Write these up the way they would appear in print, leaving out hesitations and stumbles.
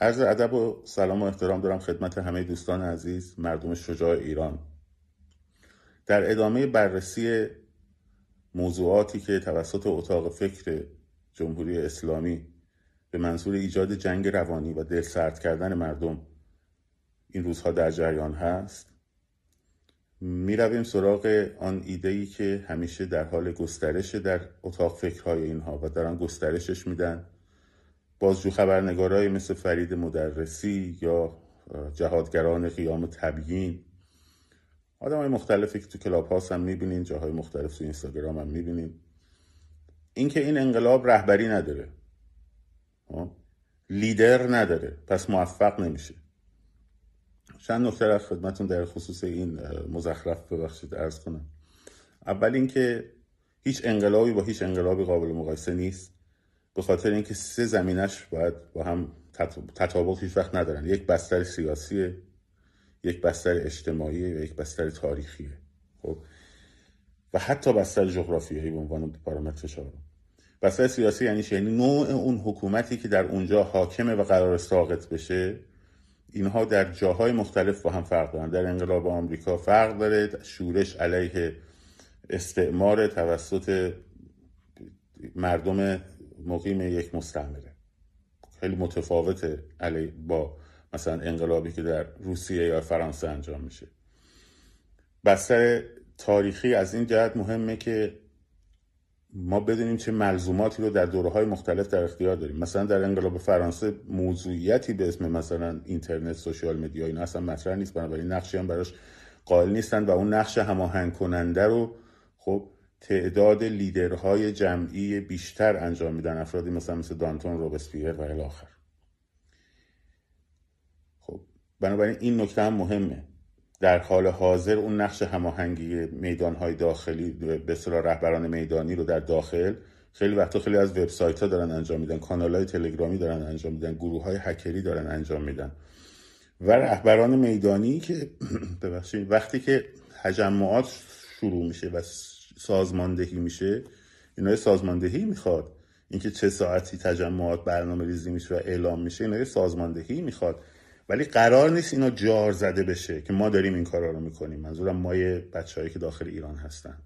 عرض ادب و سلام و احترام دارم خدمت همه دوستان عزیز مردم شجاع ایران. در ادامه بررسی موضوعاتی که توسط اتاق فکر جمهوری اسلامی به منظور ایجاد جنگ روانی و دلسرد کردن مردم این روزها در جریان هست، می رویم سراغ آن ایده‌ای که همیشه در حال گسترش در اتاق فکرهای اینها و در آن گسترشش میدن. بازجو خبرنگارای مثل فرید مدرسی یا جهادگران قیام تبیین، آدمای مختلفی که تو کلاب هاست هم میبینین، جاهای مختلف تو اینستاگرام هم میبینین، اینکه این انقلاب رهبری نداره، لیدر نداره، پس موفق نمیشه. چند نکته را خدمتون در خصوص این مزخرف ببخشید عرض کنم. اول اینکه هیچ انقلابی با هیچ انقلابی قابل مقایسه نیست، به خاطر اینکه سه زمینش باید با هم تطابق هیچ وقت ندارن. یک بستر سیاسیه، یک بستر اجتماعیه و یک بستر تاریخیه، خب، و حتی بستر جغرافیایی به عنوان پارامتر چهارم. بستر سیاسی یعنی نوع اون حکومتی که در اونجا حاکمه و قرار ساقط بشه. اینها در جاهای مختلف با هم فرق دارن. در انقلاب آمریکا فرق داره، شورش علیه استعمار توسط مردم مقیم یک مستعمره، خیلی متفاوته با مثلا انقلابی که در روسیه یا فرانسه انجام میشه. بستر تاریخی از این جهت مهمه که ما بدونیم چه ملزوماتی رو در دوره‌های مختلف در اختیار داریم. مثلا در انقلاب فرانسه موضوعیتی به اسم مثلا اینترنت، سوشال مدیا اینا اصلا مطرح نیست، بنابراین نقشی هم براش قائل نیستن و اون نقش هماهنگ کننده رو خب تعداد لیدرهای جمعی بیشتر انجام میدن، افرادی مثل دانتون، روبسپیر و الی آخر. خب بنابراین این نکته هم مهمه. در حال حاضر اون نقش هماهنگی میدانهای داخلی به اصطلاح رهبران میدانی رو در داخل خیلی وقتا خیلی از وبسایت‌ها دارن انجام میدن، کانال‌های تلگرامی دارن انجام میدن، گروه‌های هکری دارن انجام میدن و رهبران میدانی که ببخشید وقتی که تجمعات شروع میشه و سازماندهی میشه، اینا سازماندهی میخواد. اینکه چه ساعتی تجمعات برنامه‌ریزی میشه و اعلام میشه، اینا سازماندهی میخواد، ولی قرار نیست اینا جار زده بشه که ما داریم این کارا رو میکنیم. منظورم مایه بچه‌هایی که داخل ایران هستن.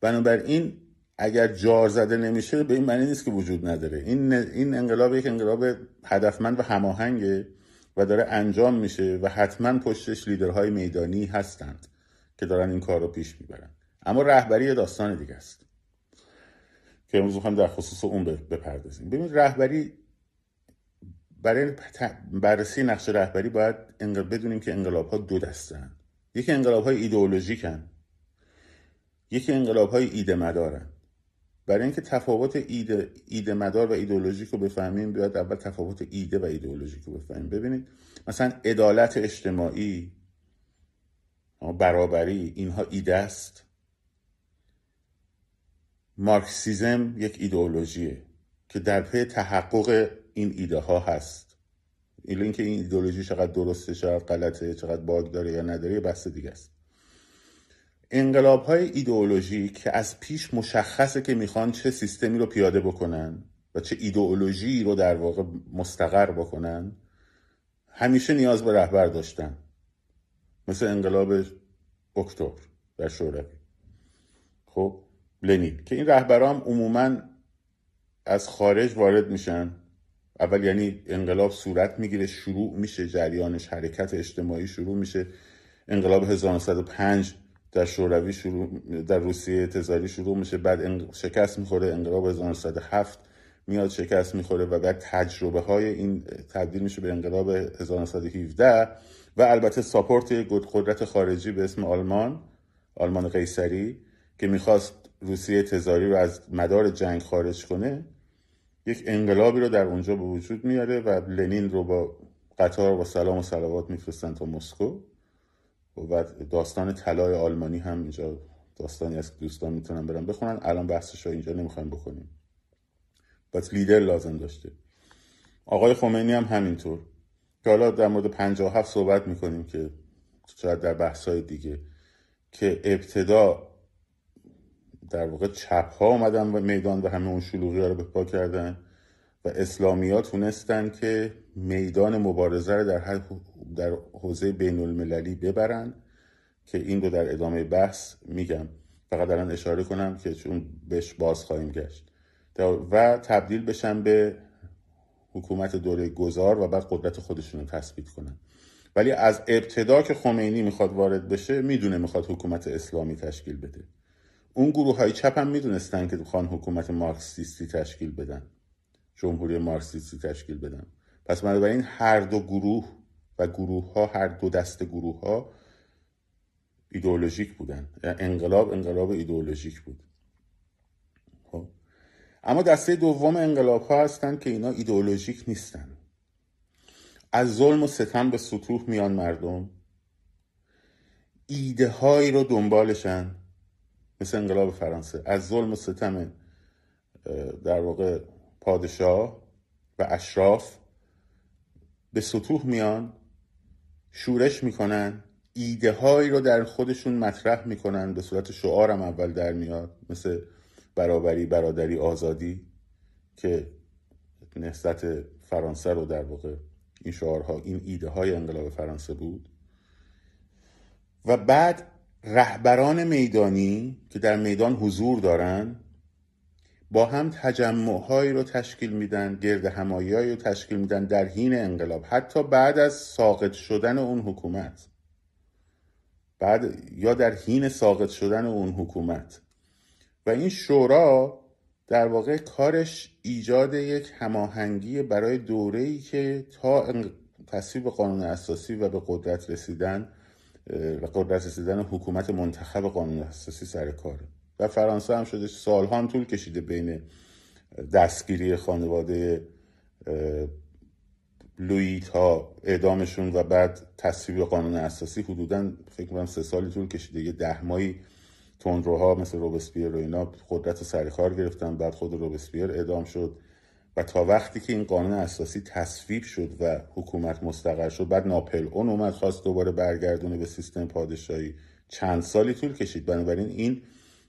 بنابراین اگر جار زده نمیشه به این معنی نیست که وجود نداره. این انقلاب یک انقلاب هدفمند و هماهنگه و داره انجام میشه و حتما پشتش لیدرهای میدانی هستند که دارن این کار رو پیش میبرن. اما رهبری داستان دیگه است که امروز میخوام در خصوص اون بپردازیم. ببینید رهبری، برای بررسی نقش رهبری باید بدونیم که انقلاب‌ها دو دسته‌اند. یکی انقلاب‌های ایدئولوژیک‌اند، یکی انقلاب‌های ایده‌مدارند. برای اینکه تفاوت ایده‌مدار و ایدئولوژیک رو بفهمیم، باید اول تفاوت ایده و ایدئولوژیک رو بفهمیم. ببینید مثلا عدالت اجتماعی، برابری، اینها ایده است. مارکسیزم یک ایدئولوژیه که در پی تحقق این ایده ها هست. اینکه این ایدئولوژی چقدر درسته، چقدر غلطه، چقدر باگ داره یا نداره، بحث دیگه است. انقلاب های ایدئولوژیک که از پیش مشخصه که میخوان چه سیستمی رو پیاده بکنن و چه ایدئولوژی رو در واقع مستقر بکنن، همیشه نیاز به رهبر داشتن. مثل انقلاب اکتبر در شوروی، خب لنین، که این رهبران عموماً از خارج وارد میشن. اول یعنی انقلاب صورت میگیره، شروع میشه جریانش، حرکت اجتماعی شروع میشه. انقلاب 1905 در شوروی در روسیه تزاری شروع میشه، بعد شکست میخوره. انقلاب 1907 میاد، شکست میخوره و بعد تجربه های این تبدیل میشه به انقلاب 1917 و البته ساپورت قدرت خارجی به اسم آلمان قیصری که میخواست روسیه تزاری رو از مدار جنگ خارج کنه، یک انقلابی رو در اونجا به وجود میاره و لنین رو با قطار و سلام و صلوات میفرستن تا مسکو. و داستان طلای آلمانی هم اینجا داستانی است که دوستان میتونن برن بخونن، الان بحثش رو اینجا نمیخوایم بکنیم. بس لیدر لازم داشته. آقای خمینی هم همینطور، که حالا در مورد 57 صحبت میکنیم که شاید در بحث‌های دیگه، که ابتدا در واقع چپ ها اومدن و میدان و همه اون شلوغی ها رو به پا کردن و اسلامی ها تونستن که میدان مبارزه رو در حوزه بین المللی ببرن، که این رو در ادامه بحث میگم. فقط الان اشاره کنم که چون بهش باز خواهیم گشت، و تبدیل بشن به حکومت دوره گذار و بعد قدرت خودشون رو تثبیت کنن. ولی از ابتدا که خمینی میخواد وارد بشه، میدونه میخواد حکومت اسلامی تشکیل بده. اون گروه های چپ هم میدونستن که میخوان حکومت مارکسیستی تشکیل بدن، جمهوری مارکسیستی تشکیل بدن. پس بنابراین هر دو گروه و گروه ها، هر دو دست گروه ها ایدئولوژیک بودن. انقلاب ایدئولوژیک بود. خب اما دسته دوم انقلاب ها هستن که اینا ایدئولوژیک نیستن. از ظلم و ستم به سطوح میان مردم، ایده هایی رو دنبالشن، مثل انقلاب فرانسه، از ظلم و ستم در واقع پادشاه و اشراف به سطوح میان، شورش میکنن، ایده هایی رو در خودشون مطرح میکنن، به صورت شعارم اول در میاد، مثل برابری، برادری، آزادی، که نهضت فرانسه رو در واقع این شعارها، این ایده های انقلاب فرانسه بود. و بعد رهبران میدانی که در میدان حضور دارن با هم تجمعهایی رو تشکیل میدن، گرد همایی‌هایی رو تشکیل میدن در حین انقلاب، حتی بعد از ساقط شدن اون حکومت، بعد یا در حین ساقط شدن اون حکومت. و این شورا در واقع کارش ایجاد یک هماهنگی برای دوره‌ای که تا تصویب قانون اساسی و به قدرت رسیدن حکومت منتخب قانون اساسی سر کاره. در فرانسه هم شده، سالها هم طول کشیده بین دستگیری خانواده لویی تا اعدامشون و بعد تصویب قانون اساسی، حدوداً فکر می‌کنم 3 سالی طول کشیده. یه 10 ماهی تندروها مثل روبسپیر و اینا قدرت سر کار گرفتن، بعد خود روبسپیر اعدام شد و تا وقتی که این قانون اساسی تصویب شد و حکومت مستقر شد، بعد ناپل اون اومد خواست دوباره برگردونه به سیستم پادشاهی، چند سالی طول کشید. بنابراین این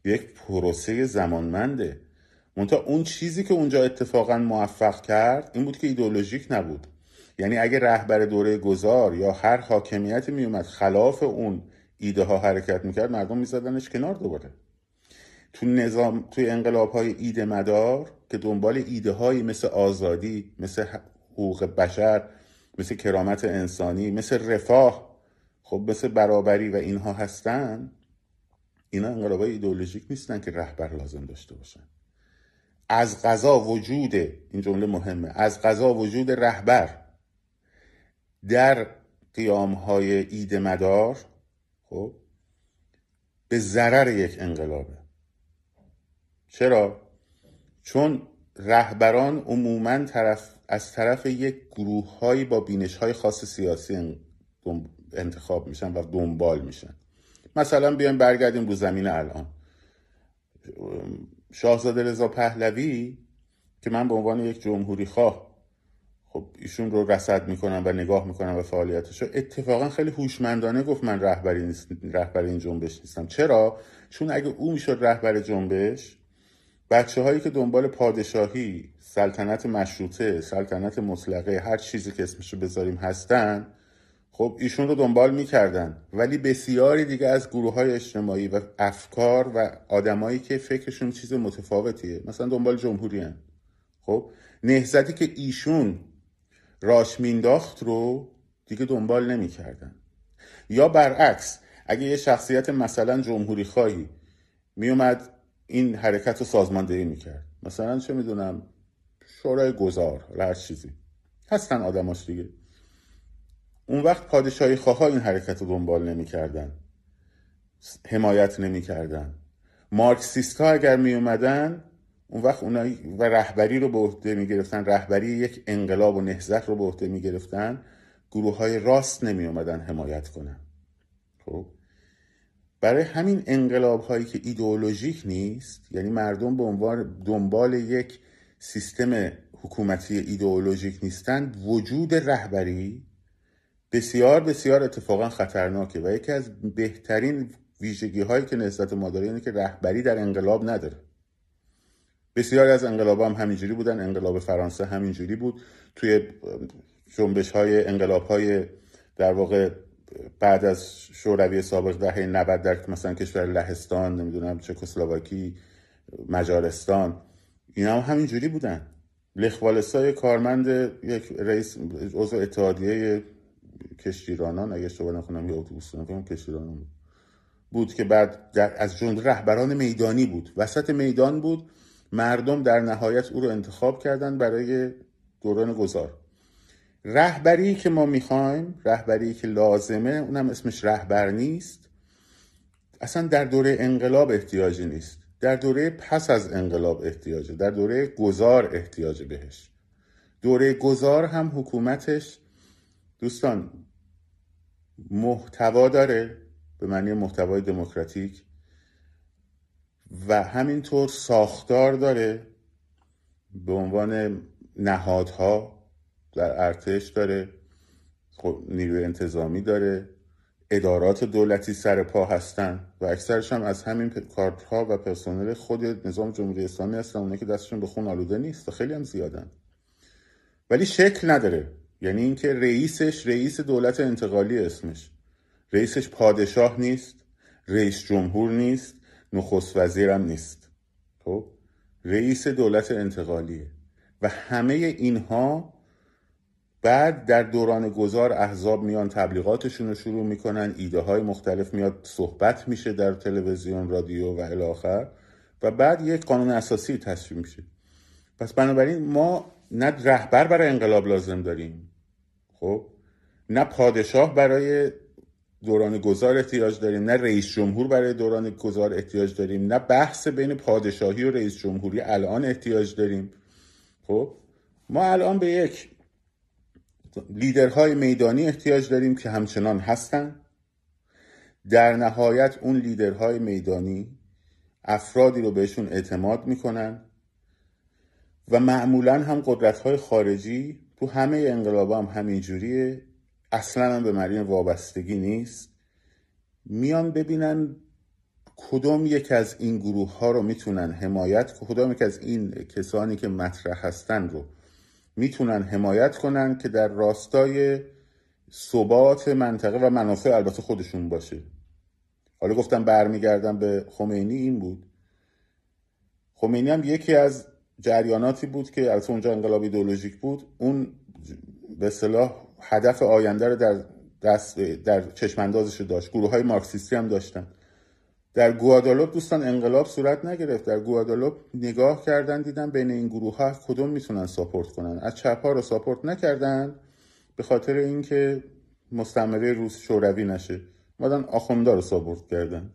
یک پروسه زمانمنده. منتها اون چیزی که اونجا اتفاقا موفق کرد این بود که ایدئولوژیک نبود. یعنی اگه رهبر دوره گذار یا هر حاکمیتی میومد خلاف اون ایده ها حرکت میکرد، مردم میزدنش کنار. دوباره تو نظام، تو انقلاب های ایده مدار که دنبال ایده هایی مثل آزادی، مثل حقوق بشر، مثل کرامت انسانی، مثل رفاه، خب مثل برابری و اینها هستن، اینا انقلاب های ایدئولوژیک نیستن که رهبر لازم داشته باشن. از قضا وجود، این جمله مهمه، از قضا وجود رهبر در قیام های ایده مدار خب به ضرر یک انقلابه. چرا؟ چون رهبران عموماً از طرف یک گروه هایی با بینش های خاص سیاسی انتخاب میشن و دنبال میشن. مثلا بیایم برگردیم رو زمین الان، شاهزاده رضا پهلوی که من به عنوان یک جمهوری خواه خب ایشون رو رصد میکنم و نگاه میکنم و فعالیتش رو، اتفاقا خیلی هوشمندانه گفت من رهبر این جنبش نیستم. چرا؟ چون اگه او میشد رهبر جنبش، بچه‌هایی که دنبال پادشاهی، سلطنت مشروطه، سلطنت مطلقه، هر چیزی که اسمشو بذاریم هستن، خب ایشون رو دنبال میکردن. ولی بسیاری دیگه از گروه‌های اجتماعی و افکار و آدمایی که فکرشون چیز متفاوتیه، مثلا دنبال جمهوریان، خب نهضتی که ایشون راش مینداخت رو دیگه دنبال نمیکردن. یا برعکس، اگه یه شخصیت مثلا جمهوری خواهی میومد این حرکت رو سازماندهی میکرد، مثلا چه میدونم شورای گذار، هر چیزی هستن آدماش دیگه، اون وقت پادشاهی خواها این حرکت رو دنبال نمیکردن، حمایت نمیکردن. مارکسیست ها اگر میومدن اون وقت اونایی و رهبری رو به عهده میگرفتن، رهبری یک انقلاب و نهضت رو به عهده میگرفتن، گروه های راست نمی اومدن حمایت کنن. خب برای همین انقلاب هایی که ایدئولوژیک نیست، یعنی مردم به عنوان دنبال یک سیستم حکومتی ایدئولوژیک نیستن، وجود رهبری بسیار بسیار اتفاقا خطرناکه و یکی از بهترین ویژگی هایی که نهضت ما داره اینه که رهبری در انقلاب نداره. بسیاری از انقلاب‌ها هم همینجوری بودن. انقلاب فرانسه همینجوری بود. توی جنبش‌های انقلاب‌های در واقع بعد از شوروی سابق دهه 90 در مثلا کشور لهستان، نمیدونم چکسلواکی، مجارستان، اینا هم همینجوری بودن. لخوالسای کارمند یک رئیس عضو اتحادیه کشتیرانان، اگه اشتباه نکنم یا اتوبوسرانان، کشتیرانان بود که بعد از جمله رهبران میدانی بود، وسط میدان بود. مردم در نهایت او رو انتخاب کردن برای دوران گذار. رهبری که ما میخوایم، رهبری که لازمه، اونم اسمش رهبر نیست، اصلا در دوره انقلاب احتیاجی نیست، در دوره پس از انقلاب احتیاجه، در دوره گذار احتیاجه بهش. دوره گذار هم حکومتش دوستان محتوا داره به معنی محتوای دموکراتیک و همینطور ساختار داره به عنوان نهادها، در ارتش داره، نیروی انتظامی داره، ادارات دولتی سر پا هستن و اکثرش هم از همین کادرها و پرسنل خود نظام جمهوری اسلامی هستن، اونایی که دستشون به خون آلوده نیست، خیلی هم زیادن، ولی شکل نداره. یعنی اینکه رئیسش رئیس دولت انتقالی اسمش، رئیسش پادشاه نیست، رئیس جمهور نیست، نخست وزیرم نیست، خب رئیس دولت انتقالیه. و همه اینها بعد در دوران گذار احزاب میان تبلیغاتشون رو شروع میکنن، ایده های مختلف میاد، صحبت میشه در تلویزیون، رادیو و الاخر، و بعد یک قانون اساسی تصویب میشه. پس بنابراین ما نه رهبر برای انقلاب لازم داریم، خب نه پادشاه برای دوران گذار احتیاج داریم، نه رئیس جمهور برای دوران گذار احتیاج داریم، نه بحث بین پادشاهی و رئیس جمهوری الان احتیاج داریم. خب ما الان به یک لیدرهای میدانی احتیاج داریم که همچنان هستن. در نهایت اون لیدرهای میدانی افرادی رو بهشون اعتماد میکنن و معمولا هم قدرتهای خارجی. تو همه انقلابا هم همینجوریه، اصلا هم به معنی وابستگی نیست. میان ببینن کدوم یک از این گروه ها رو میتونن حمایت، کدوم یک از این کسانی که مطرح هستن رو میتونن حمایت کنن که در راستای ثبات منطقه و منافع البته خودشون باشه. حالا گفتم برمیگردم به خمینی، این بود. خمینی هم یکی از جریاناتی بود که البته اونجا انقلاب ایدئولوژیک بود، اون به اصطلاح هدف آینده رو در چشماندازش داشت. گروه های مارکسیستی هم داشتن. در گوادالوپ دوستان انقلاب صورت نگرفت. در گوادالوپ نگاه کردن، دیدن بین این گروه ها کدوم میتونن ساپورت کنن. از چپ ها رو ساپورت نکردن به خاطر اینکه مستعمره روس شوروی نشه، مادن آخوندا رو ساپورت کردن.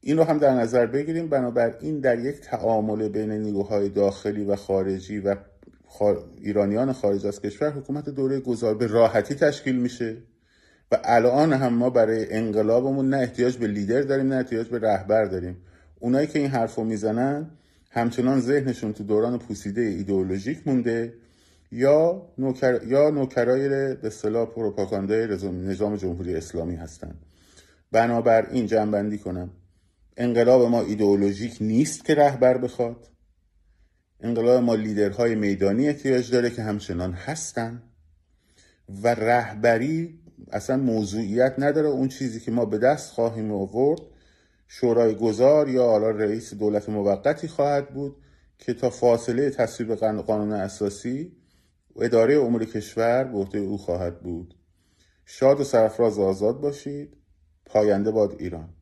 این رو هم در نظر بگیریم. بنابراین در یک تعامل بین نیروهای داخلی و خارجی و ایرانیان خارج از کشور، حکومت دوره گذار به راحتی تشکیل میشه و الان هم ما برای انقلابمون نه احتیاج به لیدر داریم، نه احتیاج به رهبر داریم. اونایی که این حرفو میزنن همچنان ذهنشون تو دوران پوسیده ایدئولوژیک مونده یا نوکرای به اصطلاح پروپاگاندای نظام جمهوری اسلامی هستن. بنابراین جمع‌بندی کنم، انقلاب ما ایدئولوژیک نیست که رهبر بخواد. انقلاب ما لیدرهای میدانی احتیاج داره که همچنان هستن و رهبری اصلا موضوعیت نداره. اون چیزی که ما به دست خواهیم آورد شورای گذار یا حالا رئیس دولت موقتی خواهد بود که تا فاصله تصویب قانون اساسی اداره امور کشور به عهده او خواهد بود. شاد و سرفراز آزاد باشید. پاینده باد ایران.